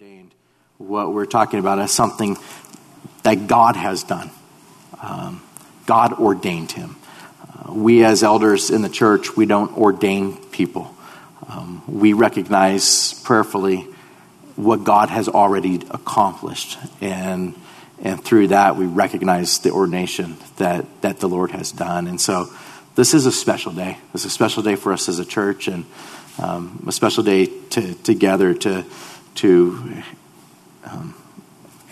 ordained what we're talking about as something that God has done. God ordained him. We as elders in the church, we don't ordain people. We recognize prayerfully what God has already accomplished. And through that, we recognize the ordination that the Lord has done. And so this is a special day. It's a special day for us as a church, and a special day to gather to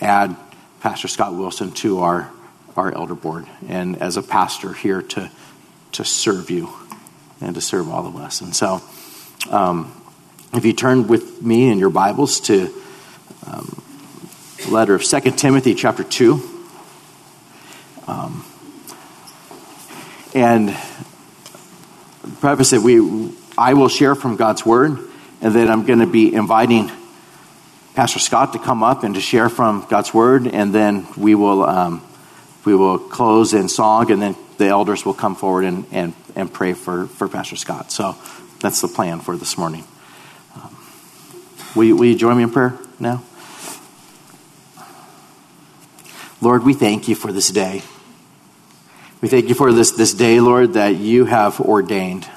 add Pastor Scott Wilson to our elder board, and as a pastor here to serve you and to serve all of us. And so if you turn with me in your Bibles to the letter of 2 Timothy chapter 2. And preface it, I will share from God's word, and then I'm going to be inviting Pastor Scott to come up and to share from God's word, and then we will close in song, and then the elders will come forward and pray for Pastor Scott. So that's the plan for this morning. Will you join me in prayer now? Lord, we thank you for this day. We thank you for this day, Lord, that you have ordained,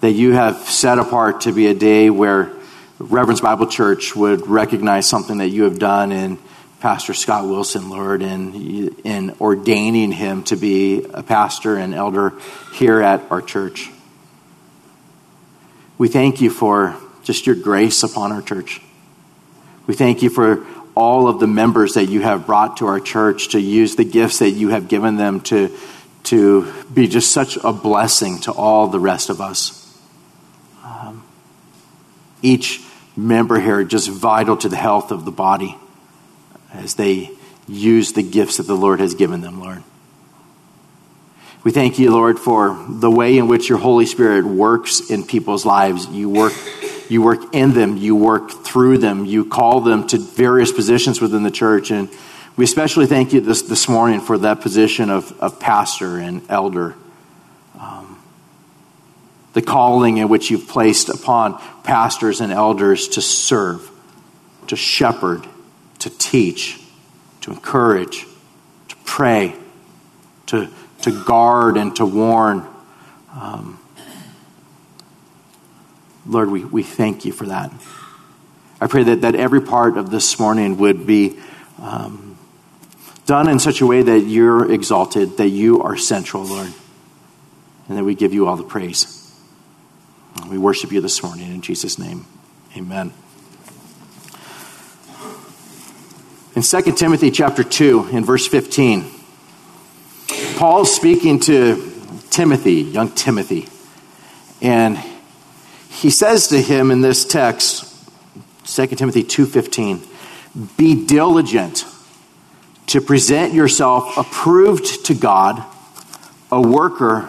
that you have set apart to be a day where Reverence Bible Church would recognize something that you have done in Pastor Scott Wilson, Lord, in ordaining him to be a pastor and elder here at our church. We thank you for just your grace upon our church. We thank you for all of the members that you have brought to our church to use the gifts that you have given them to be just such a blessing to all the rest of us. Each member here just vital to the health of the body as they use the gifts that the Lord has given them, Lord. We thank you, Lord, for the way in which your Holy Spirit works in people's lives. You work in them. You work through them. You call them to various positions within the church. And we especially thank you this morning for that position of pastor and elder. The calling in which you've placed upon pastors and elders to serve, to shepherd, to teach, to encourage, to pray, to guard and to warn. Lord, we thank you for that. I pray that every part of this morning would be done in such a way that you're exalted, that you are central, Lord, and that we give you all the praise. We worship you this morning in Jesus' name. Amen. In 2 Timothy chapter 2, in verse 15, Paul's speaking to Timothy, young Timothy, and he says to him in this text, 2 Timothy 2:15, "Be diligent to present yourself approved to God, a worker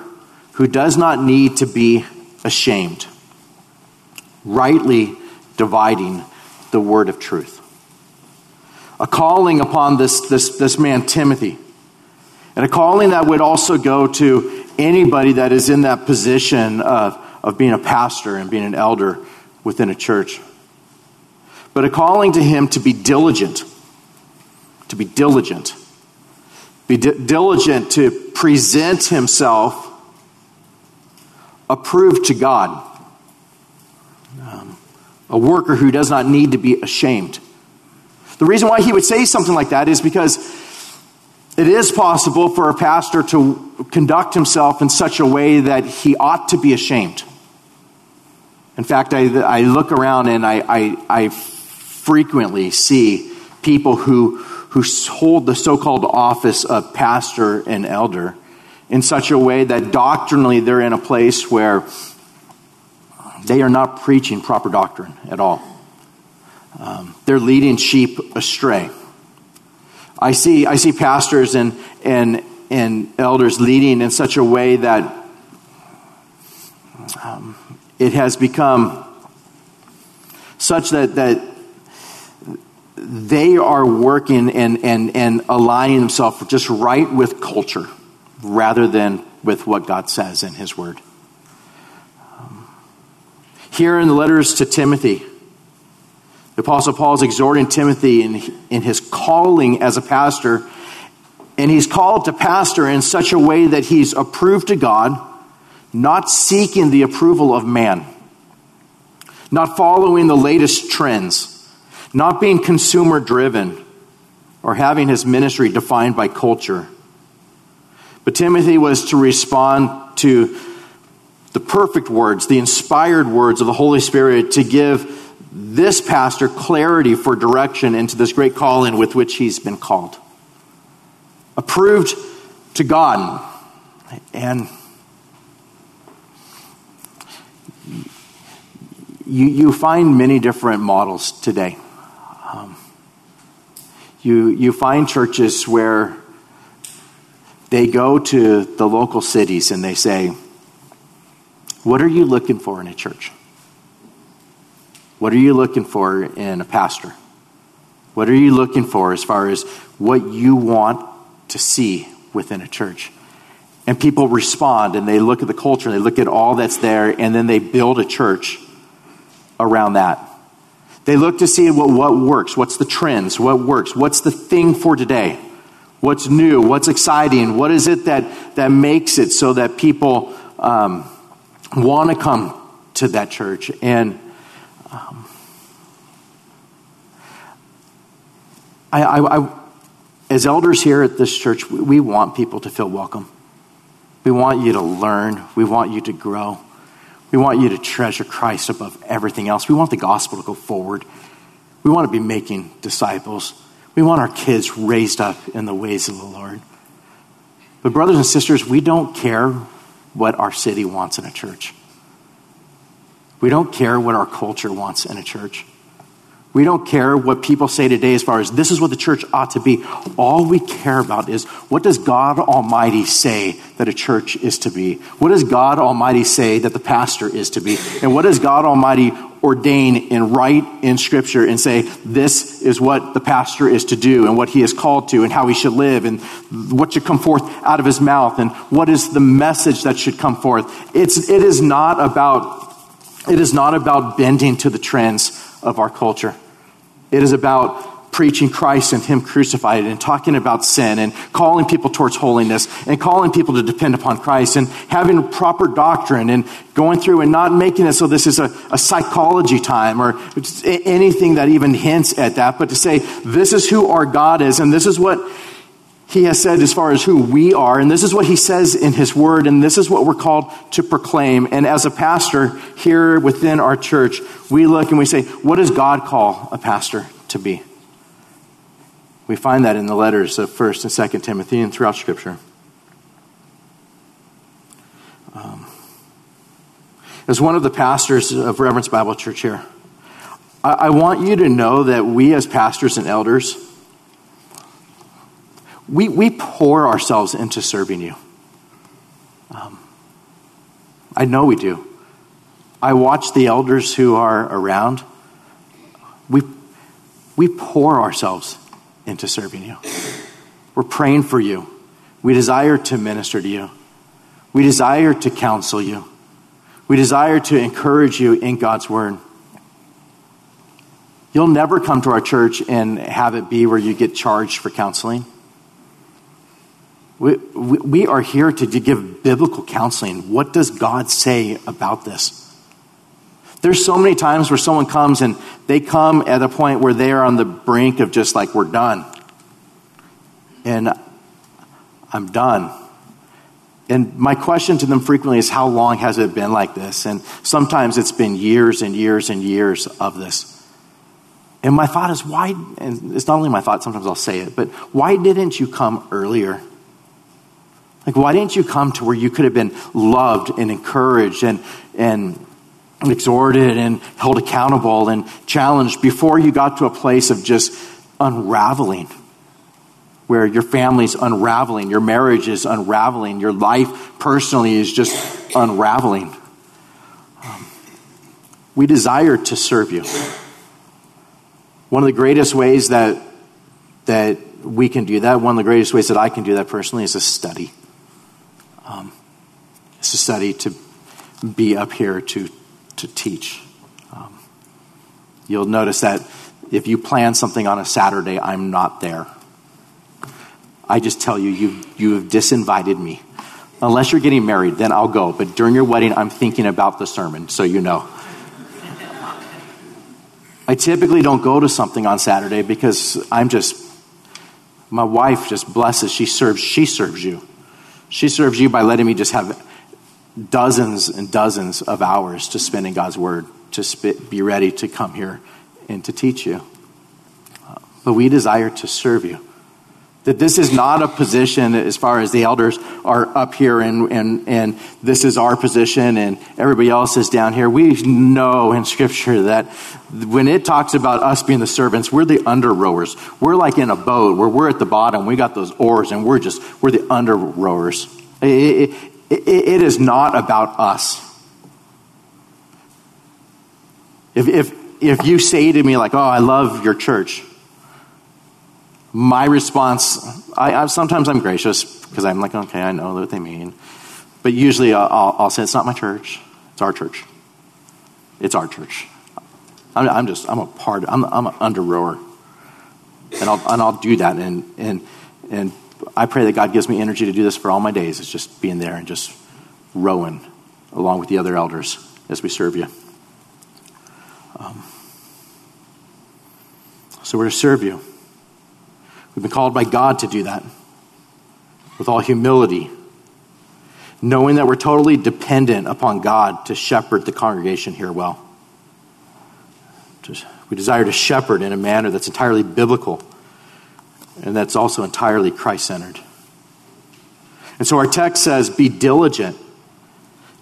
who does not need to be ashamed, rightly dividing the word of truth." A calling upon this man Timothy, and a calling that would also go to anybody that is in that position of being a pastor and being an elder within a church. But a calling to him to be diligent. To be diligent. Be diligent to present himself approved to God. A worker who does not need to be ashamed. The reason why he would say something like that is because it is possible for a pastor to conduct himself in such a way that he ought to be ashamed. In fact, I look around and I frequently see people who hold the so-called office of pastor and elder in such a way that doctrinally they're in a place where they are not preaching proper doctrine at all. They're leading sheep astray. I see pastors and elders leading in such a way that it has become such that they are working and aligning themselves just right with culture rather than with what God says in his word. Here in the letters to Timothy, The Apostle Paul is exhorting Timothy in his calling as a pastor, and he's called to pastor in such a way that he's approved to God, not seeking the approval of man, not following the latest trends, not being consumer driven, or having his ministry defined by culture. But Timothy was to respond to the perfect words, the inspired words of the Holy Spirit to give this pastor clarity for direction into this great calling with which he's been called. Approved to God. And you find many different models today. You find churches where they go to the local cities and they say, what are you looking for in a church? What are you looking for in a pastor? What are you looking for as far as what you want to see within a church? And people respond and they look at the culture and they look at all that's there and then they build a church around that. They look to see what works, what's the trends, what works, what's the thing for today, what's new, what's exciting, what is it that makes it so that people want to come to that church. And I, as elders here at this church, we want people to feel welcome. We want you to learn. We want you to grow. We want you to treasure Christ above everything else. We want the gospel to go forward. We want to be making disciples. We want our kids raised up in the ways of the Lord. But brothers and sisters, we don't care what our city wants in a church. We don't care what our culture wants in a church. We don't care what people say today as far as this is what the church ought to be. All we care about is what does God Almighty say that a church is to be? What does God Almighty say that the pastor is to be? And what does God Almighty ordain and write in Scripture and say this is what the pastor is to do and what he is called to and how he should live and what should come forth out of his mouth and what is the message that should come forth? It is not about bending to the trends of our culture. It is about preaching Christ and Him crucified and talking about sin and calling people towards holiness and calling people to depend upon Christ and having proper doctrine and going through and not making it so this is a psychology time or anything that even hints at that, but to say this is who our God is and this is what He has said as far as who we are, and this is what He says in His Word, and this is what we're called to proclaim. And as a pastor here within our church, we look and we say, what does God call a pastor to be? We find that in the letters of 1 and 2 Timothy and throughout Scripture. As one of the pastors of Reverence Bible Church here, I want you to know that we as pastors and elders, we pour ourselves into serving you. I know we do. I watch the elders who are around. We pour ourselves into serving you. We're praying for you. We desire to minister to you. We desire to counsel you. We desire to encourage you in God's word. You'll never come to our church and have it be where you get charged for counseling. We are here to give biblical counseling. What does God say about this? There's so many times where someone comes and they come at a point where they are on the brink of just like, we're done. And I'm done. And my question to them frequently is, how long has it been like this? And sometimes it's been years and years and years of this. And my thought is, why? And it's not only my thought, sometimes I'll say it, but why didn't you come earlier? Like, why didn't you come to where you could have been loved and encouraged and exhorted and held accountable and challenged before you got to a place of just unraveling, where your family's unraveling, your marriage is unraveling, your life personally is just unraveling? We desire to serve you. One of the greatest ways that we can do that, one of the greatest ways that I can do that personally is a study. It's a study to be up here to teach. You'll notice that If you plan something on a Saturday, I'm not there. I just tell you, you've disinvited me. Unless you're getting married, then I'll go. But during your wedding, I'm thinking about the sermon, so you know. I typically don't go to something on Saturday because my wife just blesses. She serves you. She serves you by letting me just have dozens and dozens of hours to spend in God's Word, be ready to come here and to teach you. But we desire to serve you. That this is not a position as far as the elders are up here and this is our position and everybody else is down here. We know in Scripture that when it talks about us being the servants, we're the under rowers. We're like in a boat where we're at the bottom. We got those oars and we're the under rowers. It is not about us. If you say to me like, oh, I love your church. My response, sometimes I'm gracious because I'm like, okay, I know what they mean. But usually I'll say, it's not my church. It's our church. It's our church. I'm an under rower. And I'll do that. And I pray that God gives me energy to do this for all my days. It's just being there and just rowing along with the other elders as we serve you. So we're to serve you. We've been called by God to do that with all humility, knowing that we're totally dependent upon God to shepherd the congregation here well. We desire to shepherd in a manner that's entirely biblical and that's also entirely Christ-centered. And so our text says, be diligent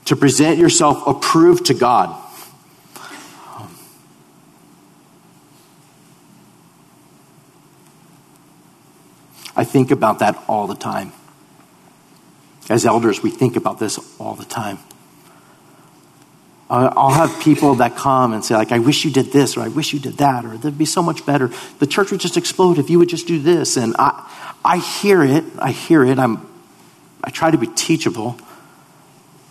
to present yourself approved to God. I think about that all the time. As elders, we think about this all the time. I'll have people that come and say, like, I wish you did this, or I wish you did that, or that'd be so much better. The church would just explode if you would just do this. And I hear it. I try to be teachable.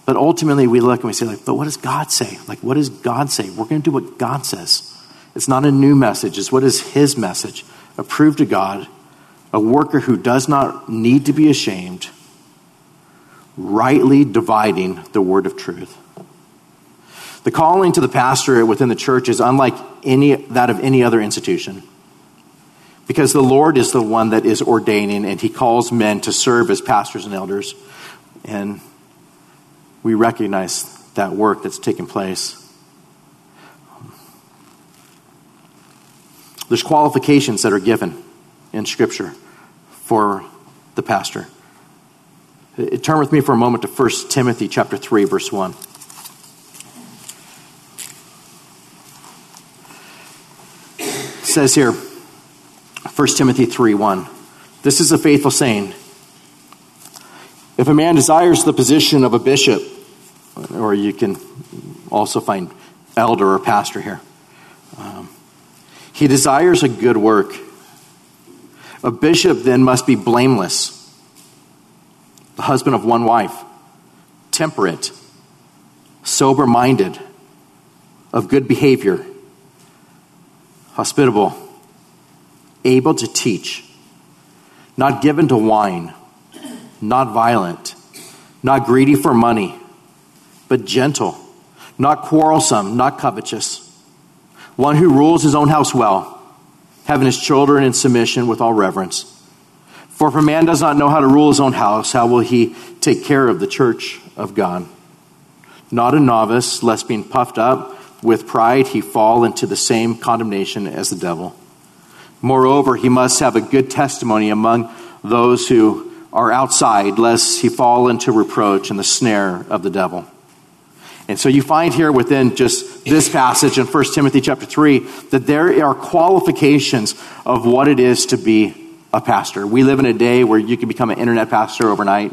But ultimately, we look and we say, like, but what does God say? Like, what does God say? We're going to do what God says. It's not a new message. It's what is his message. Approved to God. A worker who does not need to be ashamed, rightly dividing the word of truth. The calling to the pastorate within the church is unlike that of any other institution, because the Lord is the one that is ordaining, and he calls men to serve as pastors and elders. And we recognize that work that's taking place. There's qualifications that are given in Scripture for the pastor. Turn with me for a moment to 1 Timothy chapter 3, verse 1. It says here, 1 Timothy 3, 1, this is a faithful saying. If a man desires the position of a bishop, or you can also find elder or pastor here, he desires a good work. A bishop then must be blameless, the husband of one wife, temperate, sober-minded, of good behavior, hospitable, able to teach, not given to wine, not violent, not greedy for money, but gentle, not quarrelsome, not covetous, one who rules his own house well, having his children in submission with all reverence. For if a man does not know how to rule his own house, how will he take care of the church of God? Not a novice, lest being puffed up with pride, he fall into the same condemnation as the devil. Moreover, he must have a good testimony among those who are outside, lest he fall into reproach and the snare of the devil. And so you find here within just this passage in 1 Timothy chapter 3 that there are qualifications of what it is to be a pastor. We live in a day where you can become an internet pastor overnight.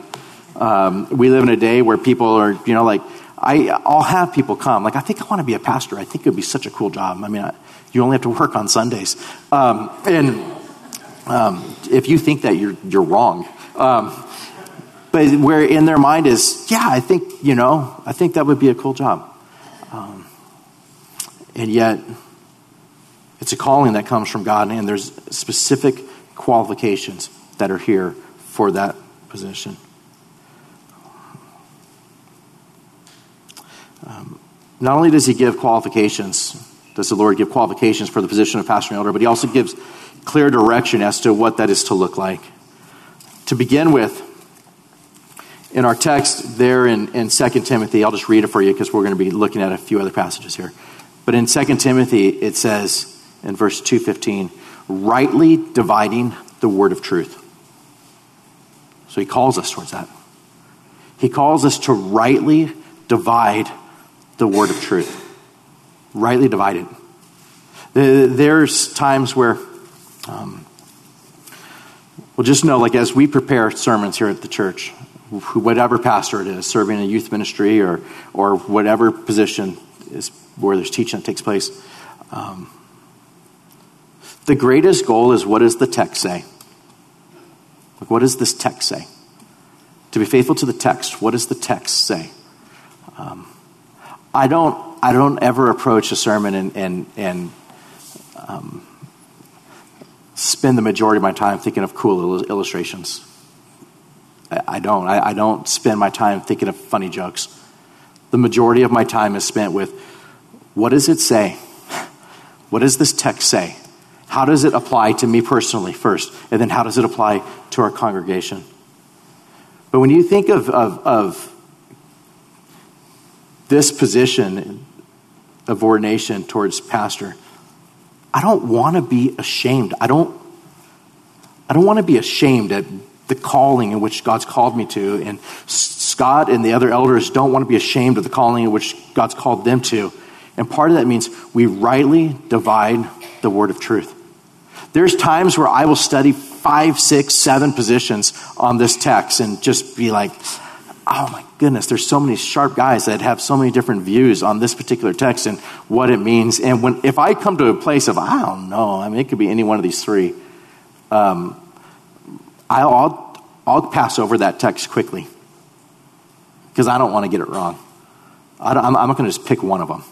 We live in a day where people are, you know, like, I'll have people come. Like, I think I want to be a pastor. I think it would be such a cool job. I mean, you only have to work on Sundays. And if you think that, you're wrong. But where in their mind is, yeah, I think that would be a cool job. And yet, It's a calling that comes from God, and there's specific qualifications that are here for that position. Not only does he give qualifications, does the Lord give qualifications for the position of pastor and elder, but he also gives clear direction as to what that is to look like. To begin with, in our text there in 2 Timothy, I'll just read it for you because we're going to be looking at a few other passages here. But in 2 Timothy, it says in verse 2:15, rightly dividing the word of truth. So he calls us towards that. He calls us to rightly divide the word of truth. Rightly divided. There's times where, well, just know, like as we prepare sermons here at the church, whatever pastor it is, serving in a youth ministry or whatever position is where there's teaching that takes place, the greatest goal is, what does the text say? Like, what does this text say? To be faithful to the text, what does the text say? I don't ever approach a sermon and spend the majority of my time thinking of cool illustrations. I don't spend my time thinking of funny jokes. The majority of my time is spent with, what does it say? What does this text say? How does it apply to me personally first? And then how does it apply to our congregation? But when you think of this position of ordination towards pastor, I don't want to be ashamed. I don't want to be ashamed at the calling in which God's called me to, and Scott and the other elders don't want to be ashamed of the calling in which God's called them to. And part of that means we rightly divide the word of truth. There's times where I will study 5, 6, 7 positions on this text and just be like, oh my goodness, there's so many sharp guys that have so many different views on this particular text and what it means. And if I come to a place of, I don't know, I mean, it could be any one of these three, I'll pass over that text quickly because I don't want to get it wrong. I'm not going to just pick one of them.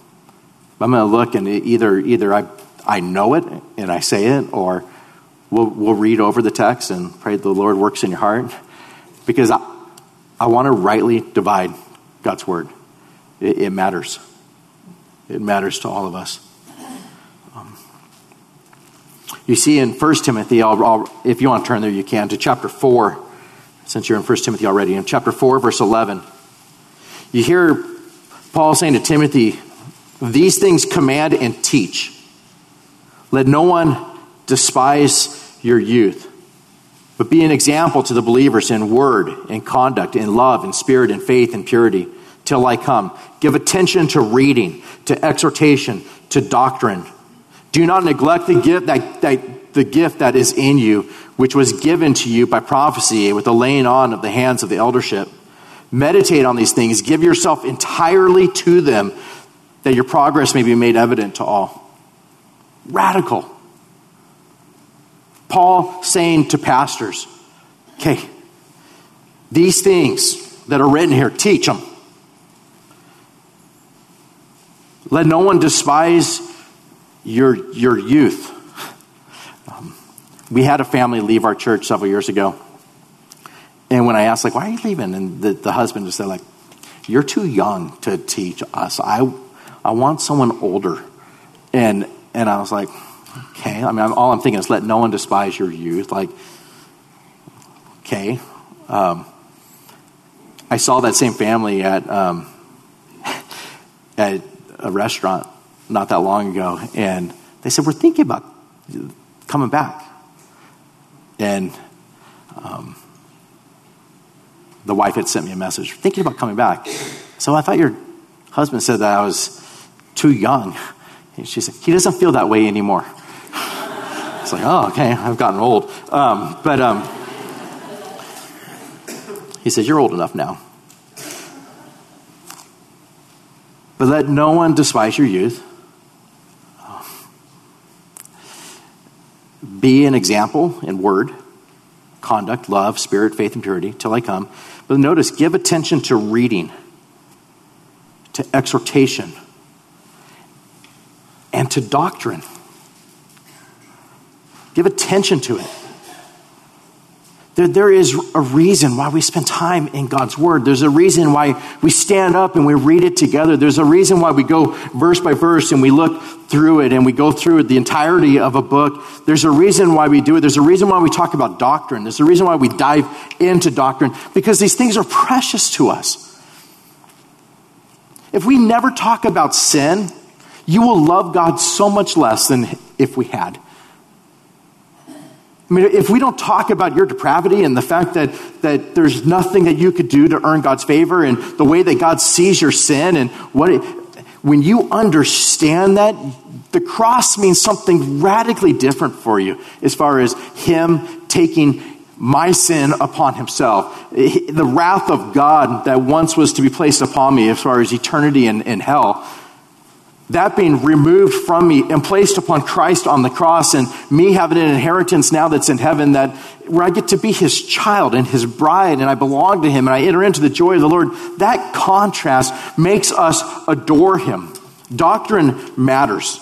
I'm going to look, and either I know it and I say it, or we'll read over the text and pray the Lord works in your heart, because I want to rightly divide God's word. It matters. It matters to all of us. You see in 1 Timothy, if you want to turn there, you can, to chapter 4, since you're in 1 Timothy already. In chapter 4, verse 11, you hear Paul saying to Timothy, these things command and teach. Let no one despise your youth, but be an example to the believers in word, in conduct, in love, in spirit, in faith, in purity, till I come. Give attention to reading, to exhortation, to doctrine. Do not neglect the gift that is in you, which was given to you by prophecy with the laying on of the hands of the eldership. Meditate on these things. Give yourself entirely to them, that your progress may be made evident to all. Radical. Paul saying to pastors, okay, these things that are written here, teach them. Let no one despise your youth. We had a family leave our church several years ago. And when I asked, like, why are you leaving? And the husband just said, like, you're too young to teach us. I want someone older. And I was like, okay. I mean, all I'm thinking is, let no one despise your youth. Like, okay. I saw that same family at a restaurant not that long ago, and they said, we're thinking about coming back. And the wife had sent me a message, thinking about coming back. So I thought your husband said that I was too young. And she said, he doesn't feel that way anymore. It's like, oh, okay, I've gotten old. But he says, you're old enough now. But let no one despise your youth. Be an example in word, conduct, love, spirit, faith, and purity, till I come. But notice, give attention to reading, to exhortation, and to doctrine. Give attention to it. There is a reason why we spend time in God's Word. There's a reason why we stand up and we read it together. There's a reason why we go verse by verse and we look through it and we go through the entirety of a book. There's a reason why we do it. There's a reason why we talk about doctrine. There's a reason why we dive into doctrine, because these things are precious to us. If we never talk about sin, you will love God so much less than if we had. I mean, if we don't talk about your depravity and the fact that there's nothing that you could do to earn God's favor and the way that God sees your sin and when you understand that, the cross means something radically different for you as far as Him taking my sin upon Himself. The wrath of God that once was to be placed upon me as far as eternity and hell, that being removed from me and placed upon Christ on the cross, and me having an inheritance now that's in heaven, that where I get to be His child and His bride, and I belong to Him and I enter into the joy of the Lord. That contrast makes us adore Him. Doctrine matters.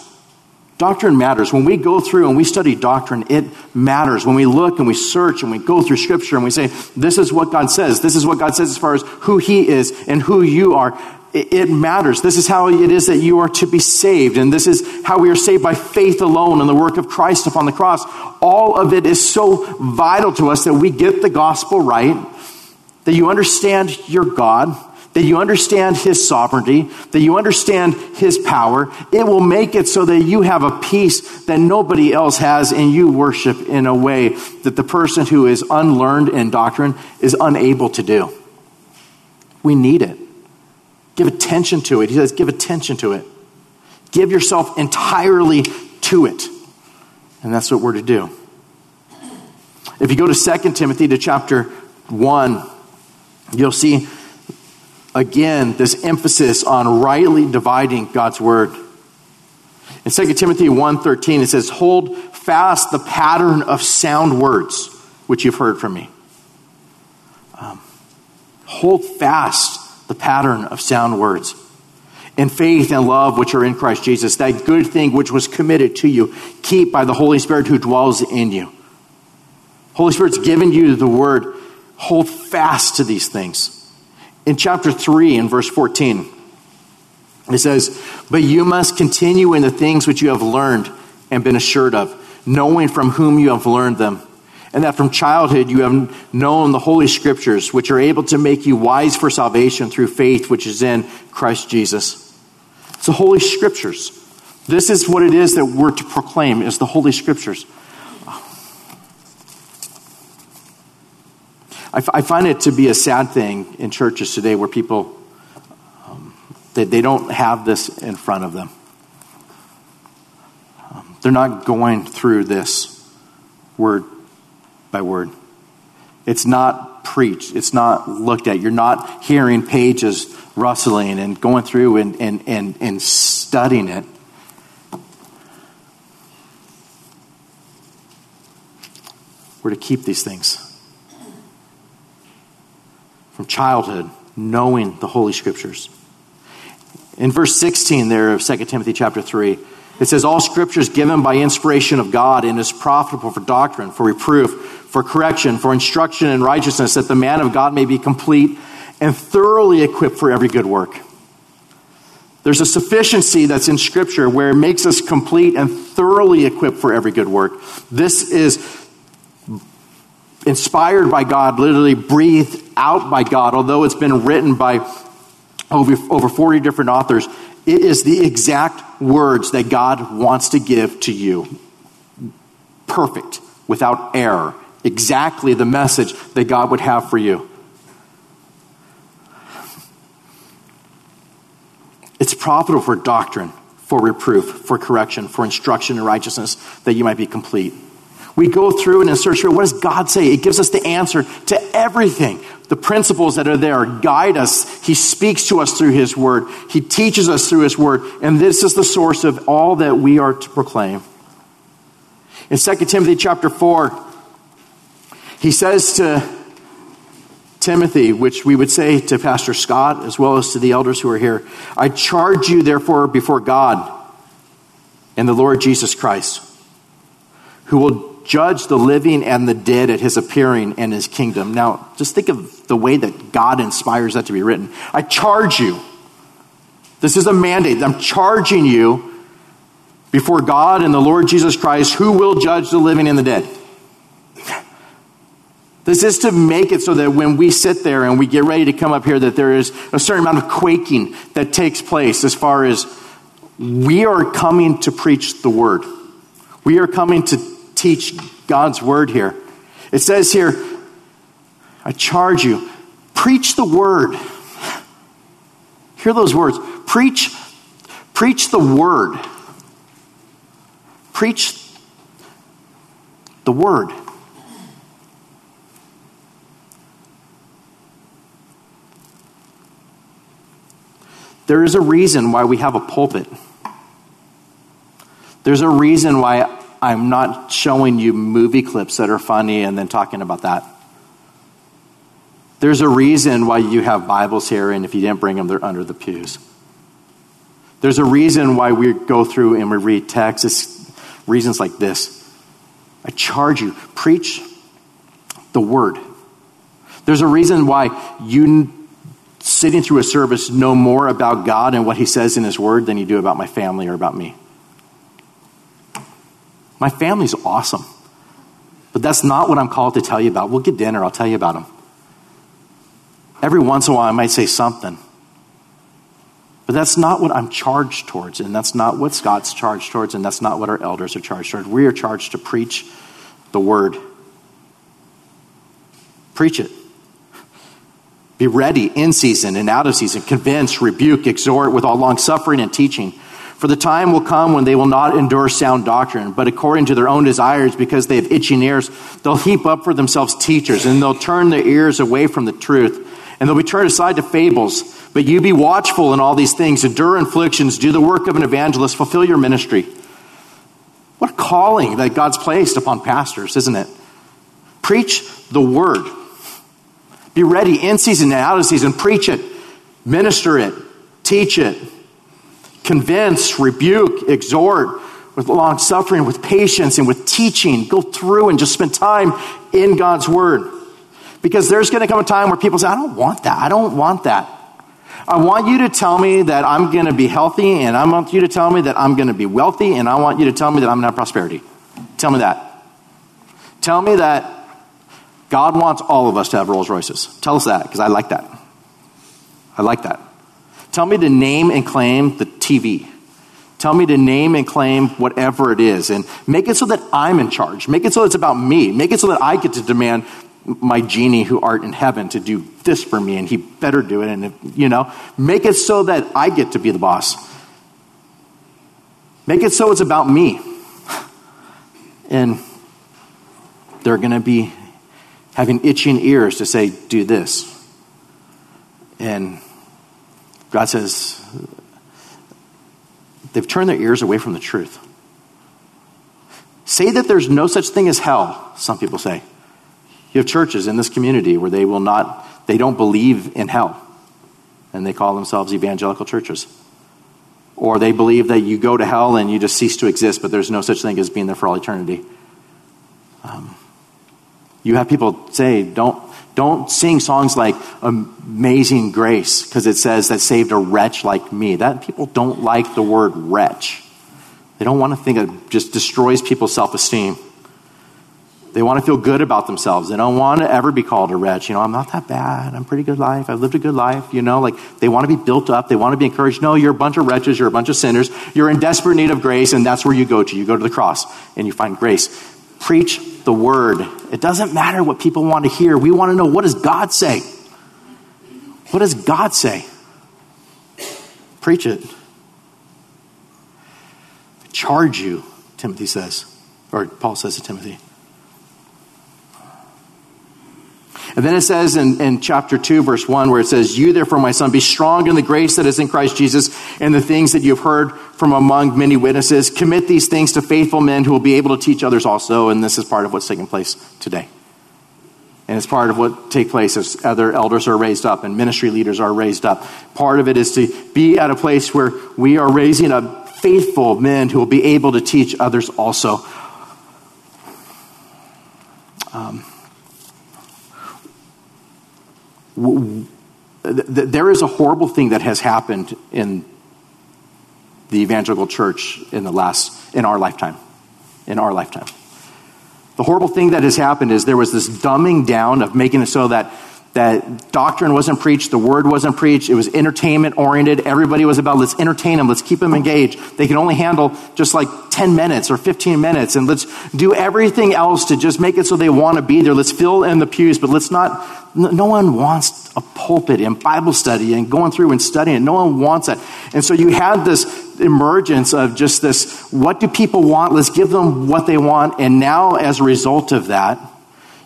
Doctrine matters. When we go through and we study doctrine, it matters. When we look and we search and we go through Scripture and we say, this is what God says. This is what God says as far as who He is and who you are. It matters. This is how it is that you are to be saved. And this is how we are saved, by faith alone and the work of Christ upon the cross. All of it is so vital to us that we get the gospel right, that you understand your God, that you understand His sovereignty, that you understand His power. It will make it so that you have a peace that nobody else has, and you worship in a way that the person who is unlearned in doctrine is unable to do. We need it. Give attention to it. He says, give attention to it. Give yourself entirely to it. And that's what we're to do. If you go to 2 Timothy to chapter 1, you'll see, again, this emphasis on rightly dividing God's word. In 2 Timothy 1:13, it says, hold fast the pattern of sound words, which you've heard from me. Hold fast the pattern of sound words, in faith and love which are in Christ Jesus, that good thing which was committed to you, keep by the Holy Spirit who dwells in you. Holy Spirit's given you the word. Hold fast to these things. In chapter 3, in verse 14, it says, but you must continue in the things which you have learned and been assured of, knowing from whom you have learned them, and that from childhood you have known the Holy Scriptures, which are able to make you wise for salvation through faith which is in Christ Jesus. It's the Holy Scriptures. This is what it is that we're to proclaim, is the Holy Scriptures. I find it to be a sad thing in churches today where people, they don't have this in front of them. They're not going through this word by word. It's not preached. It's not looked at. You're not hearing pages rustling and going through and studying it. We're to keep these things. From childhood, knowing the Holy Scriptures. In verse 16 there of 2 Timothy chapter 3, it says, all Scripture is given by inspiration of God and is profitable for doctrine, for reproof, for correction, for instruction in righteousness, that the man of God may be complete and thoroughly equipped for every good work. There's a sufficiency that's in Scripture where it makes us complete and thoroughly equipped for every good work. This is inspired by God, literally breathed out by God, although it's been written by over 40 different authors. It is the exact words that God wants to give to you. Perfect, without error. Exactly the message that God would have for you. It's profitable for doctrine, for reproof, for correction, for instruction in righteousness, that you might be complete. We go through and search for what does God say? It gives us the answer to everything. The principles that are there guide us. He speaks to us through His word. He teaches us through His word. And this is the source of all that we are to proclaim. In 2 Timothy chapter 4, he says to Timothy, which we would say to Pastor Scott as well as to the elders who are here, I charge you therefore before God and the Lord Jesus Christ, who will judge the living and the dead at his appearing and his kingdom. Now, just think of the way that God inspires that to be written. I charge you. This is a mandate. I'm charging you before God and the Lord Jesus Christ, who will judge the living and the dead. This is to make it so that when we sit there and we get ready to come up here, that there is a certain amount of quaking that takes place as far as we are coming to preach the word. We are coming to teach God's word here. It says here, I charge you, preach the word. Hear those words. Preach the word. Preach the word. There is a reason why we have a pulpit. There's a reason why I'm not showing you movie clips that are funny and then talking about that. There's a reason why you have Bibles here, and if you didn't bring them, they're under the pews. There's a reason why we go through and we read texts. It's reasons like this. I charge you, preach the word. There's a reason why you sitting through a service know more about God and what he says in his word than you do about my family or about me. My family's awesome, but that's not what I'm called to tell you about. We'll get dinner, I'll tell you about them. Every once in a while I might say something, but that's not what I'm charged towards, and that's not what Scott's charged towards, and that's not what our elders are charged towards. We are charged to preach the word. Preach it. Be ready in season and out of season. Convince, rebuke, exhort with all long suffering and teaching. For the time will come when they will not endure sound doctrine, but according to their own desires, because they have itching ears, they'll heap up for themselves teachers, and they'll turn their ears away from the truth, and they'll be turned aside to fables. But you be watchful in all these things, endure afflictions, do the work of an evangelist, fulfill your ministry. What a calling that God's placed upon pastors, isn't it? Preach the word. Be ready in season and out of season. Preach it, minister it, teach it, convince, rebuke, exhort with long suffering, with patience, and with teaching. Go through and just spend time in God's word, because there's going to come a time where people say, I don't want that. I don't want that. I want you to tell me that I'm going to be healthy, and I want you to tell me that I'm going to be wealthy, and I want you to tell me that I'm going to have prosperity. Tell me that. Tell me that God wants all of us to have Rolls Royces. Tell us that, because I like that. I like that. Tell me to name and claim the TV. Tell me to name and claim whatever it is, and make it so that I'm in charge. Make it so it's about me. Make it so that I get to demand my genie who art in heaven to do this for me, and he better do it, and you know, make it so that I get to be the boss. Make it so it's about me. And they're going to be having itching ears to say, do this. And God says, they've turned their ears away from the truth. Say that there's no such thing as hell, some people say. You have churches in this community where they don't believe in hell. And they call themselves evangelical churches. Or they believe that you go to hell and you just cease to exist, but there's no such thing as being there for all eternity. You have people say, don't sing songs like Amazing Grace, because it says that saved a wretch like me. That people don't like the word wretch. They don't want to think it just destroys people's self-esteem. They want to feel good about themselves. They don't want to ever be called a wretch. You know, I'm not that bad. I'm pretty good life. I've lived a good life. You know, like they want to be built up. They want to be encouraged. No, you're a bunch of wretches. You're a bunch of sinners. You're in desperate need of grace, and that's where you go to. You go to the cross, and you find grace. Preach the word. It doesn't matter what people want to hear. We want to know, what does God say? What does God say? Preach it. I charge you, Timothy says, or Paul says to Timothy. And then it says in chapter 2, verse 1, where it says, you therefore, my son, be strong in the grace that is in Christ Jesus, and the things that you have heard from among many witnesses. Commit these things to faithful men who will be able to teach others also. And this is part of what's taking place today. And it's part of what takes place as other elders are raised up and ministry leaders are raised up. Part of it is to be at a place where we are raising up faithful men who will be able to teach others also. There is a horrible thing that has happened in the evangelical church in our lifetime. The horrible thing that has happened is there was this dumbing down of making it so that doctrine wasn't preached, the word wasn't preached, it was entertainment oriented. Everybody was about, let's entertain them, let's keep them engaged. They can only handle just like 10 minutes or 15 minutes, and let's do everything else to just make it so they want to be there. Let's fill in the pews, but let's not, no one wants a pulpit and Bible study and going through and studying. No one wants that. And so you had this emergence of just this, what do people want? Let's give them what they want. And now as a result of that,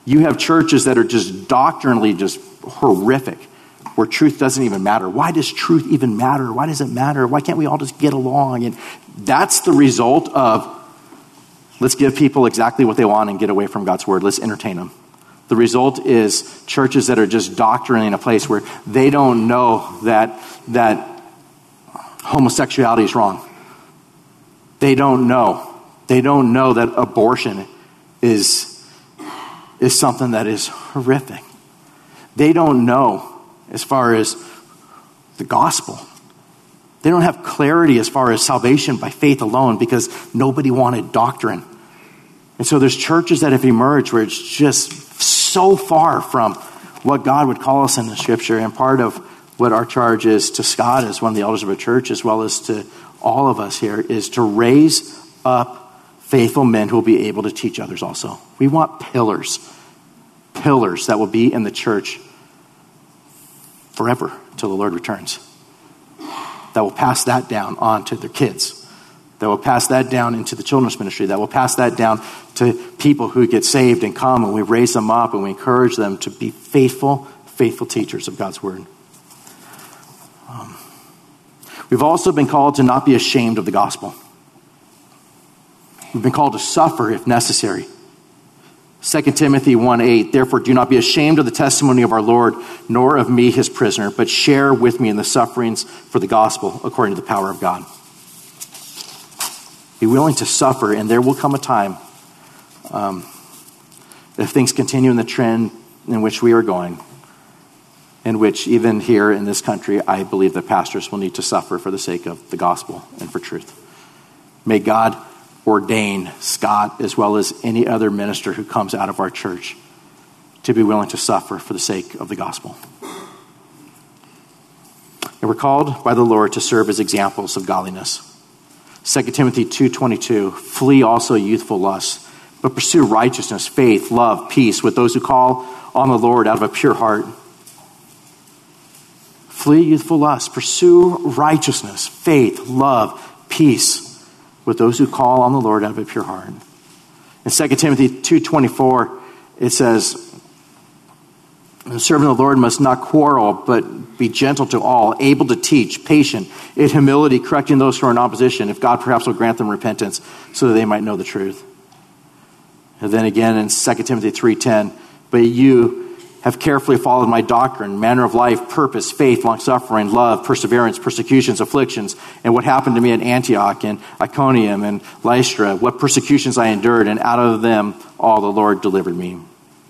you have churches that are just doctrinally just horrific, where truth doesn't even matter. Why does truth even matter? Why does it matter? Why can't we all just get along? And that's the result of, let's give people exactly what they want and get away from God's word. Let's entertain them. The result is churches that are just doctrinally in a place where they don't know that homosexuality is wrong. They don't know. They don't know that abortion is something that is horrific. They don't know as far as the gospel. They don't have clarity as far as salvation by faith alone, because nobody wanted doctrine. And so there's churches that have emerged where it's just so far from what God would call us in the scripture. And part of what our charge is to Scott as one of the elders of a church, as well as to all of us here, is to raise up faithful men who will be able to teach others also. We want pillars that will be in the church forever till the Lord returns, that will pass that down on to their kids, that will pass that down into the children's ministry, that will pass that down to people who get saved and come, and we raise them up and we encourage them to be faithful teachers of God's word. We've also been called to not be ashamed of the gospel. We've been called to suffer if necessary. 2 Timothy 1:8, therefore do not be ashamed of the testimony of our Lord, nor of me his prisoner, but share with me in the sufferings for the gospel according to the power of God. Be willing to suffer, and there will come a time, if things continue in the trend in which we are going, in which even here in this country, I believe that pastors will need to suffer for the sake of the gospel and for truth. May God ordain Scott, as well as any other minister who comes out of our church, to be willing to suffer for the sake of the gospel. And we're called by the Lord to serve as examples of godliness. 2 Timothy 2:22, flee also youthful lusts, but pursue righteousness, faith, love, peace with those who call on the Lord out of a pure heart. Flee youthful lusts, pursue righteousness, faith, love, peace with those who call on the Lord out of a pure heart. In 2 Timothy 2:24, it says, the servant of the Lord must not quarrel, but be gentle to all, able to teach, patient, in humility, correcting those who are in opposition, if God perhaps will grant them repentance, so that they might know the truth. And then again in 2 Timothy 3:10, but you have carefully followed my doctrine, manner of life, purpose, faith, long-suffering, love, perseverance, persecutions, afflictions, and what happened to me at Antioch and Iconium and Lystra, what persecutions I endured, and out of them all the Lord delivered me.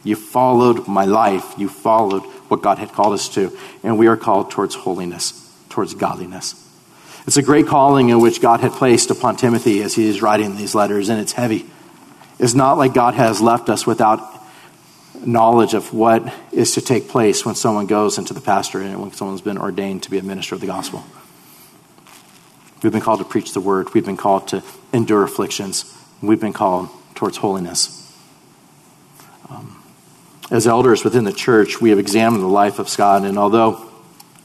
You followed my life. You followed what God had called us to, and we are called towards holiness, towards godliness. It's a great calling in which God had placed upon Timothy as he is writing these letters, and it's heavy. It's not like God has left us without knowledge of what is to take place when someone goes into the pastorate and when someone's been ordained to be a minister of the gospel. We've been called to preach the word. We've been called to endure afflictions. We've been called towards holiness. As elders within the church, we have examined the life of Scott, and although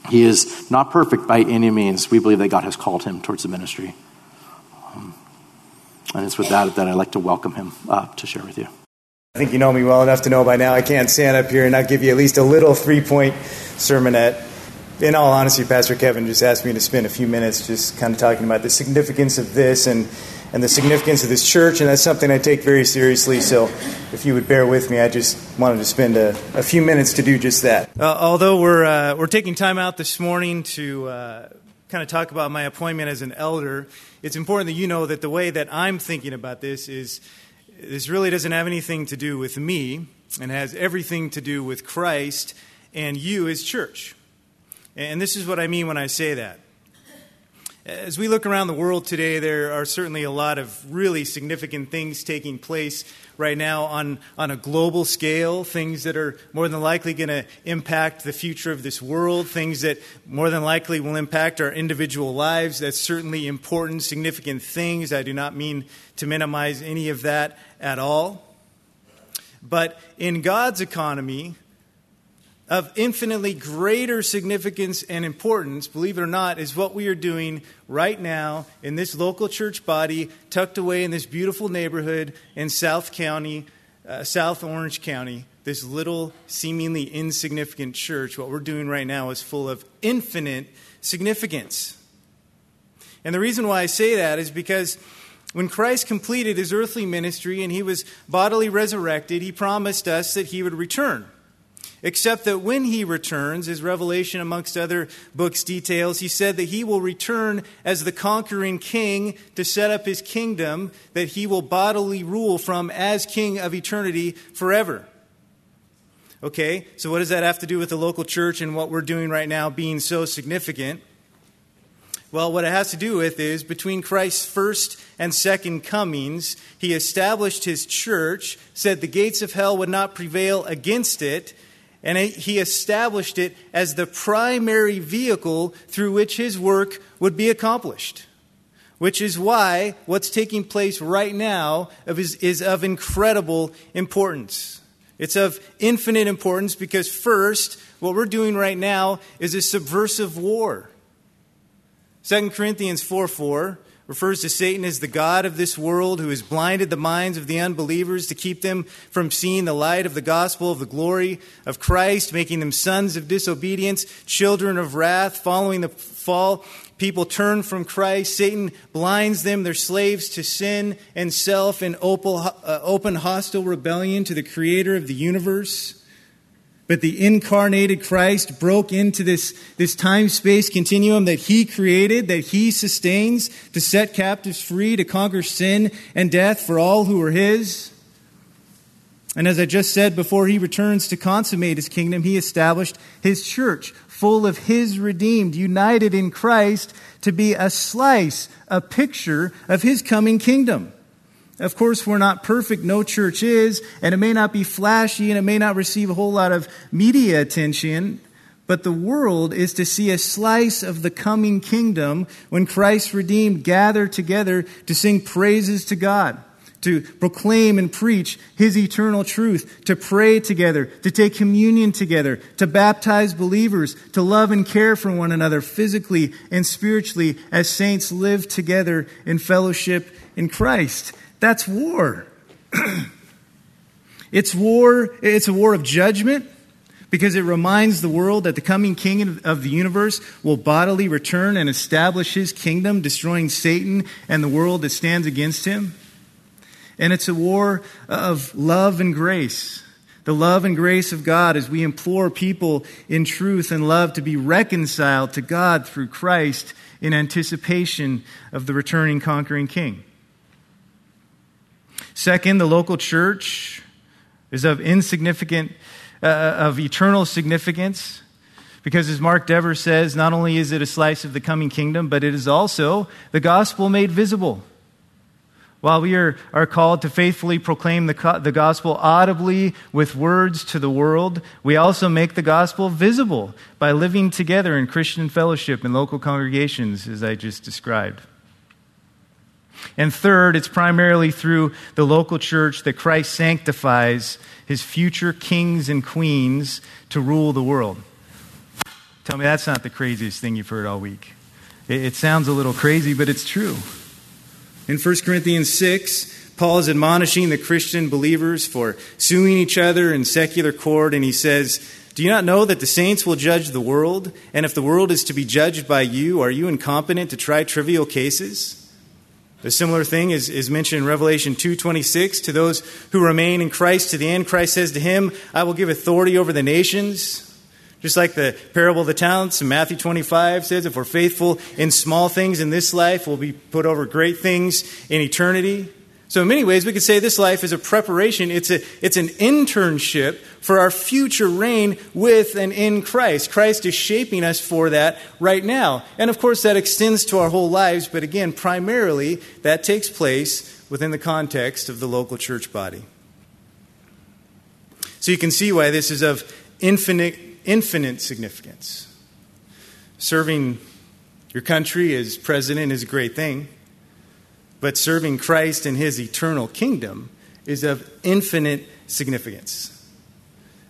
he is not perfect by any means, we believe that God has called him towards the ministry. And it's with that I'd like to welcome him up to share with you. I think you know me well enough to know by now I can't stand up here and not give you at least a little three-point sermonette. In all honesty, Pastor Kevin just asked me to spend a few minutes just kind of talking about the significance of this and the significance of this church, and that's something I take very seriously. So if you would bear with me, I just wanted to spend a few minutes to do just that. Although we're taking time out this morning to kind of talk about my appointment as an elder, it's important that you know that the way that I'm thinking about this is This really doesn't have anything to do with me and has everything to do with Christ and you as church. And this is what I mean when I say that. As we look around the world today, there are certainly a lot of really significant things taking place right now on a global scale, things that are more than likely going to impact the future of this world, things that more than likely will impact our individual lives. That's certainly important, significant things. I do not mean to minimize any of that at all. But in God's economy, of infinitely greater significance and importance, believe it or not, is what we are doing right now in this local church body, tucked away in this beautiful neighborhood in South Orange County, this little, seemingly insignificant church. What we're doing right now is full of infinite significance. And the reason why I say that is because when Christ completed his earthly ministry and he was bodily resurrected, he promised us that he would return. Except that when he returns, as Revelation, amongst other books, details, he said that he will return as the conquering king to set up his kingdom that he will bodily rule from as king of eternity forever. Okay, so what does that have to do with the local church and what we're doing right now being so significant? Well, what it has to do with is between Christ's first and second comings, he established his church, said the gates of hell would not prevail against it, and he established it as the primary vehicle through which his work would be accomplished. Which is why what's taking place right now is of incredible importance. It's of infinite importance because first, what we're doing right now is a subversive war. 2 Corinthians 4:4 refers to Satan as the god of this world who has blinded the minds of the unbelievers to keep them from seeing the light of the gospel of the glory of Christ, making them sons of disobedience, children of wrath, following the fall. People turn from Christ. Satan blinds them. They're slaves to sin and self in open hostile rebellion to the creator of the universe. But the incarnated Christ broke into this time-space continuum that he created, that he sustains, to set captives free, to conquer sin and death for all who are his. And as I just said, before he returns to consummate his kingdom, he established his church, full of his redeemed, united in Christ, to be a slice, a picture of his coming kingdom. Of course, we're not perfect. No church is. And it may not be flashy and it may not receive a whole lot of media attention. But the world is to see a slice of the coming kingdom when Christ's redeemed gather together to sing praises to God, to proclaim and preach his eternal truth, to pray together, to take communion together, to baptize believers, to love and care for one another physically and spiritually as saints live together in fellowship in Christ. That's war. It's war. It's a war of judgment because it reminds the world that the coming king of the universe will bodily return and establish his kingdom, destroying Satan and the world that stands against him. And it's a war of love and grace. The love and grace of God as we implore people in truth and love to be reconciled to God through Christ in anticipation of the returning conquering king. Second, the local church is of eternal significance because, as Mark Dever says, not only is it a slice of the coming kingdom, but it is also the gospel made visible. While we are called to faithfully proclaim the gospel audibly with words to the world, we also make the gospel visible by living together in Christian fellowship in local congregations, as I just described. And third, it's primarily through the local church that Christ sanctifies his future kings and queens to rule the world. Tell me that's not the craziest thing you've heard all week. It sounds a little crazy, but it's true. In 1 Corinthians 6, Paul is admonishing the Christian believers for suing each other in secular court, and he says, "Do you not know that the saints will judge the world? And if the world is to be judged by you, are you incompetent to try trivial cases?" A similar thing is mentioned in Revelation 2:26. To those who remain in Christ to the end, Christ says to him, "I will give authority over the nations." Just like the parable of the talents in Matthew 25 says, if we're faithful in small things in this life, we'll be put over great things in eternity. So in many ways, we could say this life is a preparation. It's an internship for our future reign with and in Christ. Christ is shaping us for that right now. And of course, that extends to our whole lives. But again, primarily, that takes place within the context of the local church body. So you can see why this is of infinite significance. Serving your country as president is a great thing. But serving Christ and his eternal kingdom is of infinite significance.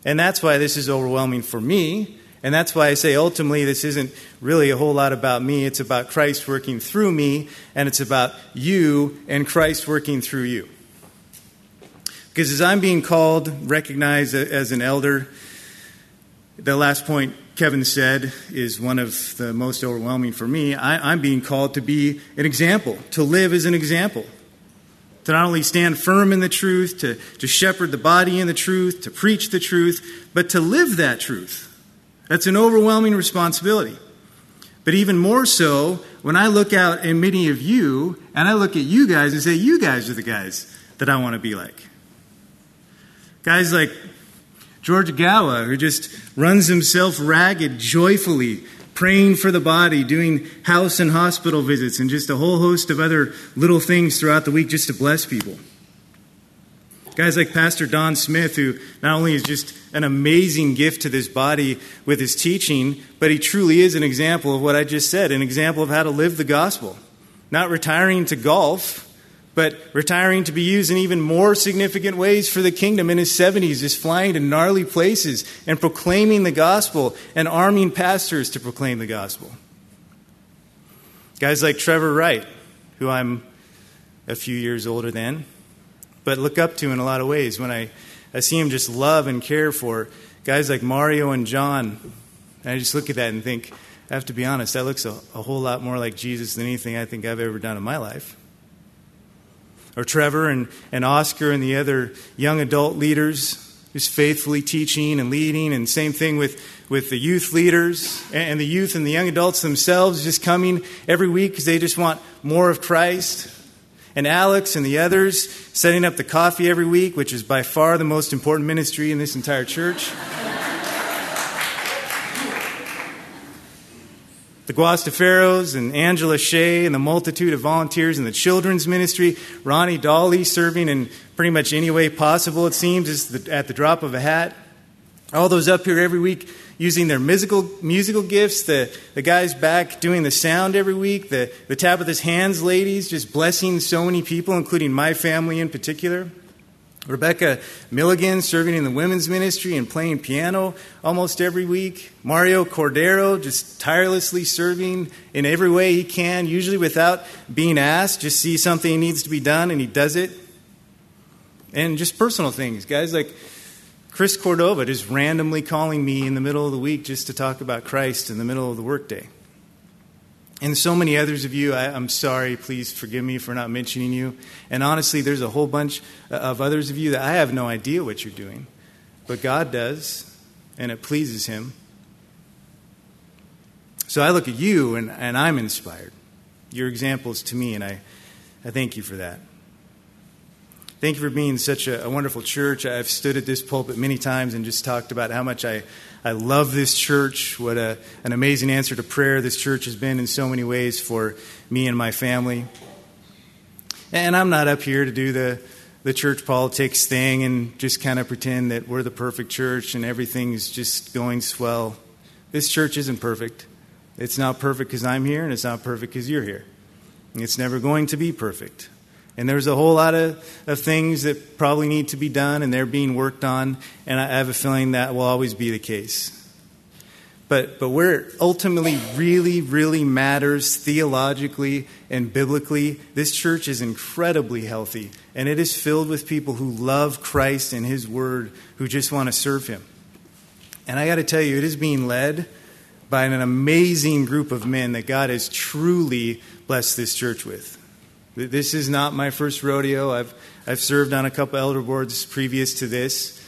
And that's why this is overwhelming for me. And that's why I say ultimately this isn't really a whole lot about me. It's about Christ working through me. And it's about you and Christ working through you. Because as I'm being called, recognized as an elder, the last point Kevin said is one of the most overwhelming for me. I'm being called to be an example, to live as an example, to not only stand firm in the truth, to shepherd the body in the truth, to preach the truth, but to live that truth. That's an overwhelming responsibility. But even more so, when I look out at many of you, and I look at you guys and say, you guys are the guys that I want to be like. Guys like George Gala, who just runs himself ragged joyfully, praying for the body, doing house and hospital visits, and just a whole host of other little things throughout the week just to bless people. Guys like Pastor Don Smith, who not only is just an amazing gift to this body with his teaching, but he truly is an example of what I just said, an example of how to live the gospel. Not retiring to golf, but retiring to be used in even more significant ways for the kingdom in his 70s, is flying to gnarly places and proclaiming the gospel and arming pastors to proclaim the gospel. Guys like Trevor Wright, who I'm a few years older than, but look up to in a lot of ways when I see him just love and care for guys like Mario and John. And I just look at that and think, I have to be honest, that looks a whole lot more like Jesus than anything I think I've ever done in my life. Or Trevor and Oscar and the other young adult leaders just faithfully teaching and leading. And same thing with the youth leaders and the youth and the young adults themselves just coming every week because they just want more of Christ. And Alex and the others setting up the coffee every week, which is by far the most important ministry in this entire church. The Guastaferos and Angela Shea and the multitude of volunteers in the children's ministry. Ronnie Dolly serving in pretty much any way possible, it seems, is at the drop of a hat. All those up here every week using their musical gifts. The guys back doing the sound every week. The Tabitha's Hands ladies just blessing so many people, including my family in particular. Rebecca Milligan serving in the women's ministry and playing piano almost every week. Mario Cordero just tirelessly serving in every way he can, usually without being asked. Just see something needs to be done and he does it. And just personal things. Guys like Chris Cordova just randomly calling me in the middle of the week just to talk about Christ in the middle of the workday. And so many others of you, I'm sorry, please forgive me for not mentioning you. And honestly, there's a whole bunch of others of you that I have no idea what you're doing. But God does, and it pleases him. So I look at you, and I'm inspired. Your examples to me, and I thank you for that. Thank you for being such a wonderful church. I've stood at this pulpit many times and just talked about how much I love this church, what an amazing answer to prayer this church has been in so many ways for me and my family. And I'm not up here to do the church politics thing and just kind of pretend that we're the perfect church and everything's just going swell. This church isn't perfect. It's not perfect because I'm here, and it's not perfect because you're here. And it's never going to be perfect. And there's a whole lot of things that probably need to be done, and they're being worked on. And I have a feeling that will always be the case. But where it ultimately really, really matters theologically and biblically, this church is incredibly healthy. And it is filled with people who love Christ and his word, who just want to serve him. And I got to tell you, it is being led by an amazing group of men that God has truly blessed this church with. This is not my first rodeo. I've served on a couple elder boards previous to this,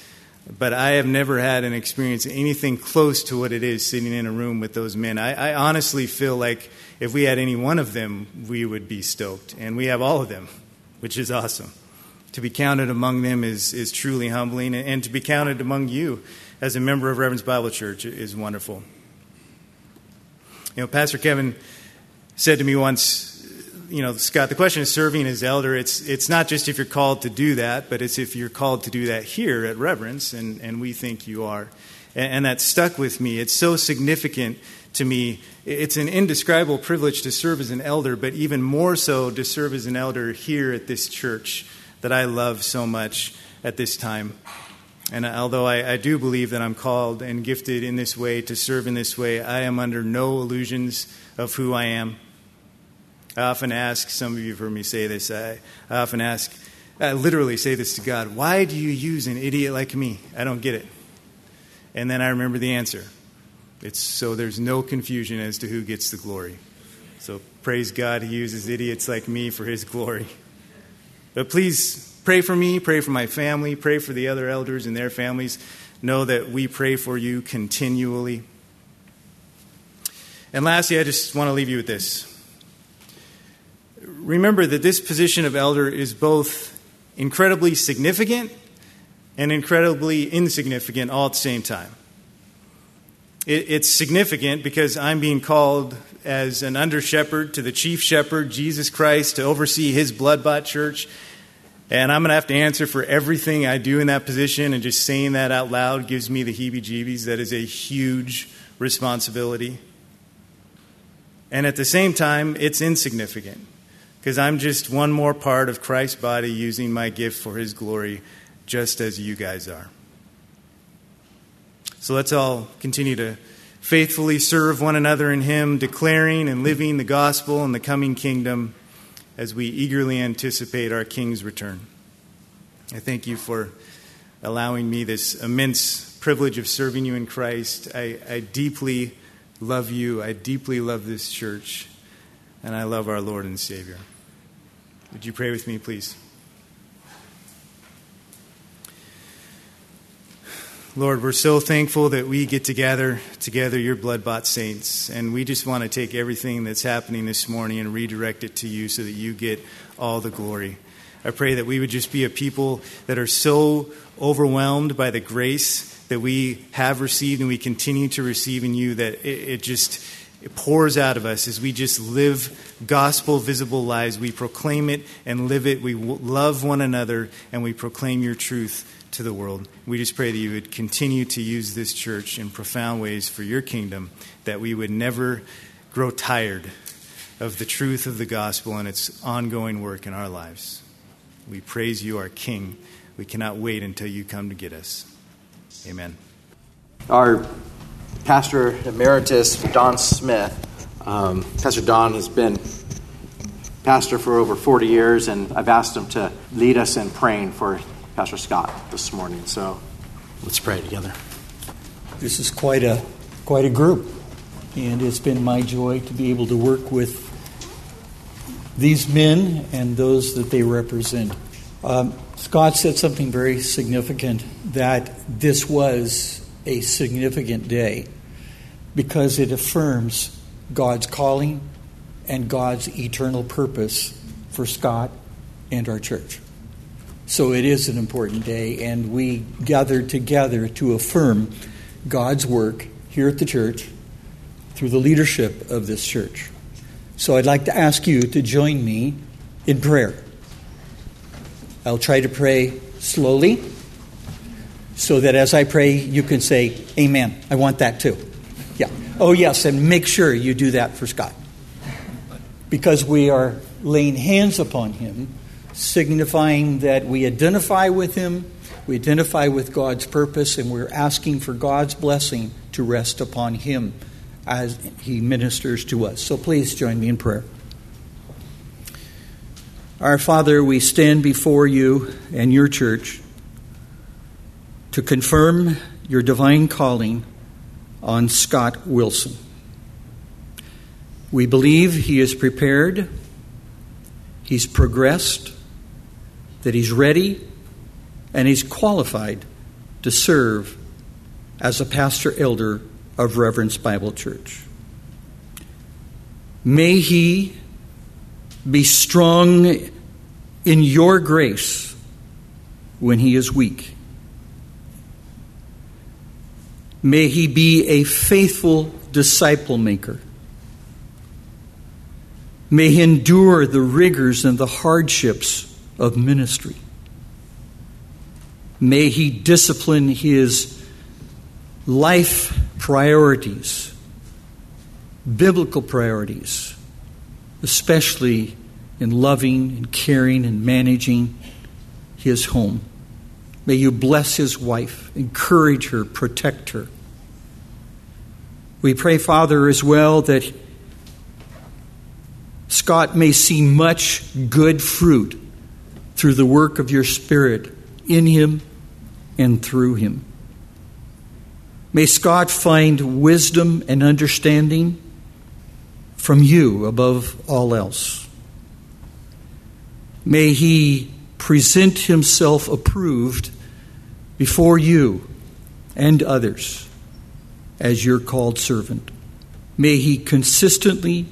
but I have never had an experience anything close to what it is sitting in a room with those men. I honestly feel like if we had any one of them, we would be stoked. And we have all of them, which is awesome. To be counted among them is truly humbling, and to be counted among you as a member of Reverence Bible Church is wonderful. You know, Pastor Kevin said to me once, you know, Scott, the question is serving as elder. It's not just if you're called to do that, but it's if you're called to do that here at Reverence, and we think you are. And that stuck with me. It's so significant to me. It's an indescribable privilege to serve as an elder, but even more so to serve as an elder here at this church that I love so much at this time. And although I do believe that I'm called and gifted in this way to serve in this way, I am under no illusions of who I am. I often ask, some of you have heard me say this, I literally say this to God, why do you use an idiot like me? I don't get it. And then I remember the answer. It's so there's no confusion as to who gets the glory. So praise God, he uses idiots like me for his glory. But please pray for me, pray for my family, pray for the other elders and their families. Know that we pray for you continually. And lastly, I just want to leave you with this. Remember that this position of elder is both incredibly significant and incredibly insignificant all at the same time. It's significant because I'm being called as an under-shepherd to the chief shepherd, Jesus Christ, to oversee his blood-bought church. And I'm going to have to answer for everything I do in that position, and just saying that out loud gives me the heebie-jeebies. That is a huge responsibility. And at the same time, it's insignificant because I'm just one more part of Christ's body using my gift for his glory, just as you guys are. So let's all continue to faithfully serve one another in him, declaring and living the gospel and the coming kingdom as we eagerly anticipate our King's return. I thank you for allowing me this immense privilege of serving you in Christ. I deeply love you. I deeply love this church. And I love our Lord and Savior. Would you pray with me, please? Lord, we're so thankful that we get to gather together your blood-bought saints, and we just want to take everything that's happening this morning and redirect it to you so that you get all the glory. I pray that we would just be a people that are so overwhelmed by the grace that we have received and we continue to receive in you that it pours out of us as we just live gospel-visible lives. We proclaim it and live it. We love one another, and we proclaim your truth to the world. We just pray that you would continue to use this church in profound ways for your kingdom, that we would never grow tired of the truth of the gospel and its ongoing work in our lives. We praise you, our King. We cannot wait until you come to get us. Amen. Our Pastor Emeritus, Don Smith. Pastor Don has been pastor for over 40 years, and I've asked him to lead us in praying for Pastor Scott this morning. So let's pray together. This is quite a group, and it's been my joy to be able to work with these men and those that they represent. Scott said something very significant, that this was a significant day because it affirms God's calling and God's eternal purpose for Scott and our church. So it is an important day, and we gather together to affirm God's work here at the church through the leadership of this church. So I'd like to ask you to join me in prayer. I'll try to pray slowly so that as I pray, you can say, Amen. I want that too. Yeah. Oh, yes, and make sure you do that for Scott, because we are laying hands upon him, signifying that we identify with him, we identify with God's purpose, and we're asking for God's blessing to rest upon him as he ministers to us. So please join me in prayer. Our Father, we stand before you and your church to confirm your divine calling on Scott Wilson. We believe he is prepared, he's progressed, that he's ready and he's qualified to serve as a pastor elder of Reverence Bible Church. May he be strong in your grace when he is weak. May he be a faithful disciple maker. May he endure the rigors and the hardships of ministry. May he discipline his life priorities, biblical priorities, especially in loving and caring and managing his home. May you bless his wife, encourage her, protect her. We pray, Father, as well that Scott may see much good fruit through the work of your Spirit in him and through him. May Scott find wisdom and understanding from you above all else. May he present himself approved before you and others as your called servant. May he consistently,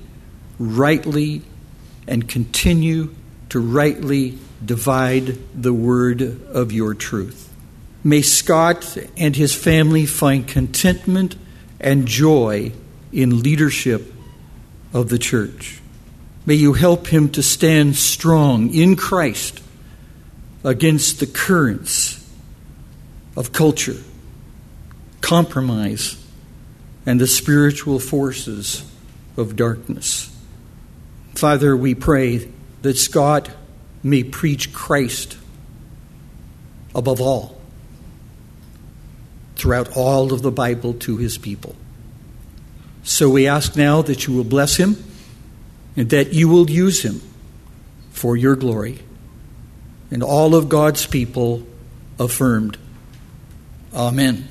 rightly, and continue to rightly divide the word of your truth. May Scott and his family find contentment and joy in leadership of the church. May you help him to stand strong in Christ against the currents of culture, compromise, and the spiritual forces of darkness. Father, we pray that Scott may preach Christ above all throughout all of the Bible to his people. So we ask now that you will bless him and that you will use him for your glory. And all of God's people affirmed. Amen.